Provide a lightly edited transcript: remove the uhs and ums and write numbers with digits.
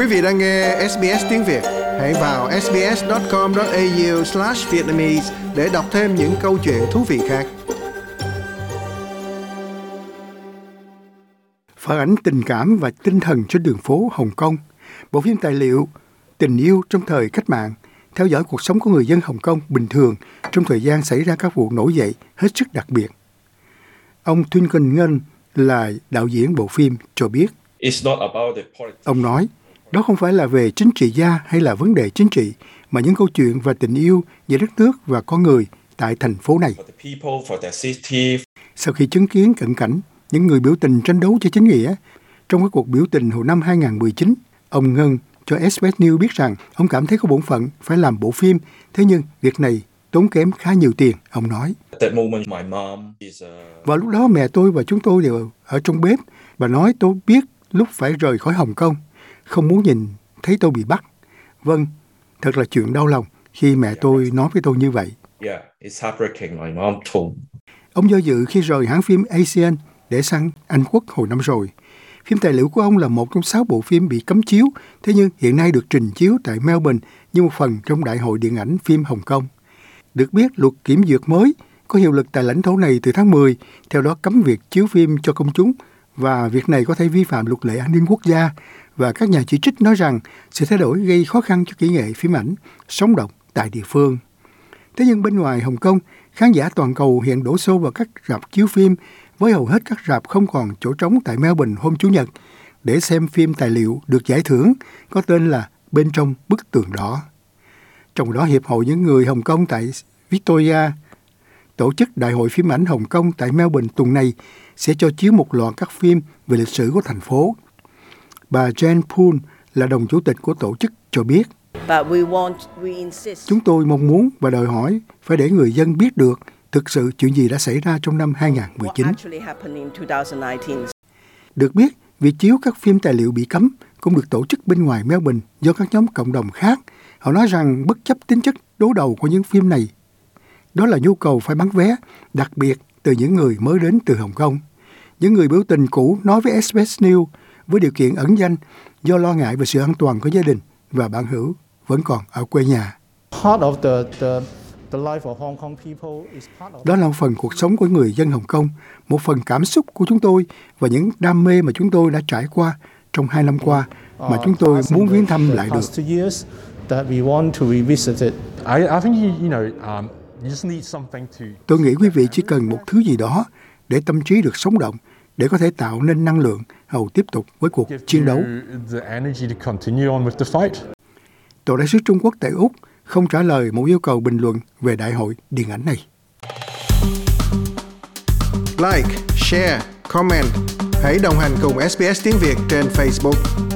Quý vị đang nghe SBS tiếng Việt. Hãy vào sbs.com.au/vietnamese để đọc thêm những câu chuyện thú vị khác. Phản ánh tình cảm và tinh thần trên đường phố Hồng Kông, bộ phim tài liệu Tình yêu trong thời cách mạng theo dõi cuộc sống của người dân Hồng Kông bình thường trong thời gian xảy ra các vụ nổi dậy hết sức đặc biệt. Ông Thuyền Cần Ngân là đạo diễn bộ phim cho biết. Ông nói, đó không phải là về chính trị gia hay là vấn đề chính trị, mà những câu chuyện về tình yêu giữa đất nước và con người tại thành phố này. Sau khi chứng kiến cận cảnh, những người biểu tình tranh đấu cho chính nghĩa, trong các cuộc biểu tình hồi năm 2019, ông Ngân cho SBS News biết rằng ông cảm thấy có bổn phận phải làm bộ phim, thế nhưng việc này tốn kém khá nhiều tiền, ông nói. Vào lúc đó mẹ tôi và chúng tôi đều ở trong bếp, bà nói tôi biết lúc phải rời khỏi Hồng Kông, không muốn nhìn thấy tôi bị bắt. Vâng, thật là chuyện đau lòng khi mẹ tôi nói với tôi như vậy. Ông do dự khi rời hãng phim Asian để sang Anh Quốc hồi năm rồi. Phim tài liệu của ông là một trong 6 bộ phim bị cấm chiếu, thế nhưng hiện nay được trình chiếu tại Melbourne như một phần trong Đại hội Điện ảnh phim Hồng Kông. Được biết, luật kiểm duyệt mới có hiệu lực tại lãnh thổ này từ tháng 10, theo đó cấm việc chiếu phim cho công chúng, và việc này có thể vi phạm luật lệ an ninh quốc gia, và các nhà chỉ trích nói rằng sự thay đổi gây khó khăn cho kỹ nghệ phim ảnh sống động tại địa phương. Thế nhưng bên ngoài Hồng Kông, khán giả toàn cầu hiện đổ xô vào các rạp chiếu phim, với hầu hết các rạp không còn chỗ trống tại Melbourne hôm Chủ nhật để xem phim tài liệu được giải thưởng có tên là Bên trong bức tường đỏ. Trong đó, Hiệp hội những người Hồng Kông tại Victoria tổ chức Đại hội phim ảnh Hồng Kông tại Melbourne tuần này sẽ cho chiếu một loạt các phim về lịch sử của thành phố. Bà Jane Poon là đồng chủ tịch của tổ chức cho biết, chúng tôi mong muốn và đòi hỏi phải để người dân biết được thực sự chuyện gì đã xảy ra trong năm 2019. Được biết, việc chiếu các phim tài liệu bị cấm cũng được tổ chức bên ngoài Melbourne do các nhóm cộng đồng khác. Họ nói rằng bất chấp tính chất đối đầu của những phim này, đó là nhu cầu phải bán vé, đặc biệt từ những người mới đến từ Hồng Kông. Những người biểu tình cũ nói với SBS News với điều kiện ẩn danh do lo ngại về sự an toàn của gia đình và bạn hữu vẫn còn ở quê nhà. Đó là một phần cuộc sống của người dân Hồng Kông, một phần cảm xúc của chúng tôi và những đam mê mà chúng tôi đã trải qua trong 2 năm qua mà chúng tôi muốn viếng thăm lại được. Tôi nghĩ quý vị chỉ cần một thứ gì đó để tâm trí được sống động, để có thể tạo nên năng lượng hầu tiếp tục với cuộc chiến đấu. Tổ đại sứ Trung Quốc tại Úc không trả lời một yêu cầu bình luận về đại hội điện ảnh này. Like, share, comment. Hãy đồng hành cùng SBS Tiếng Việt trên Facebook.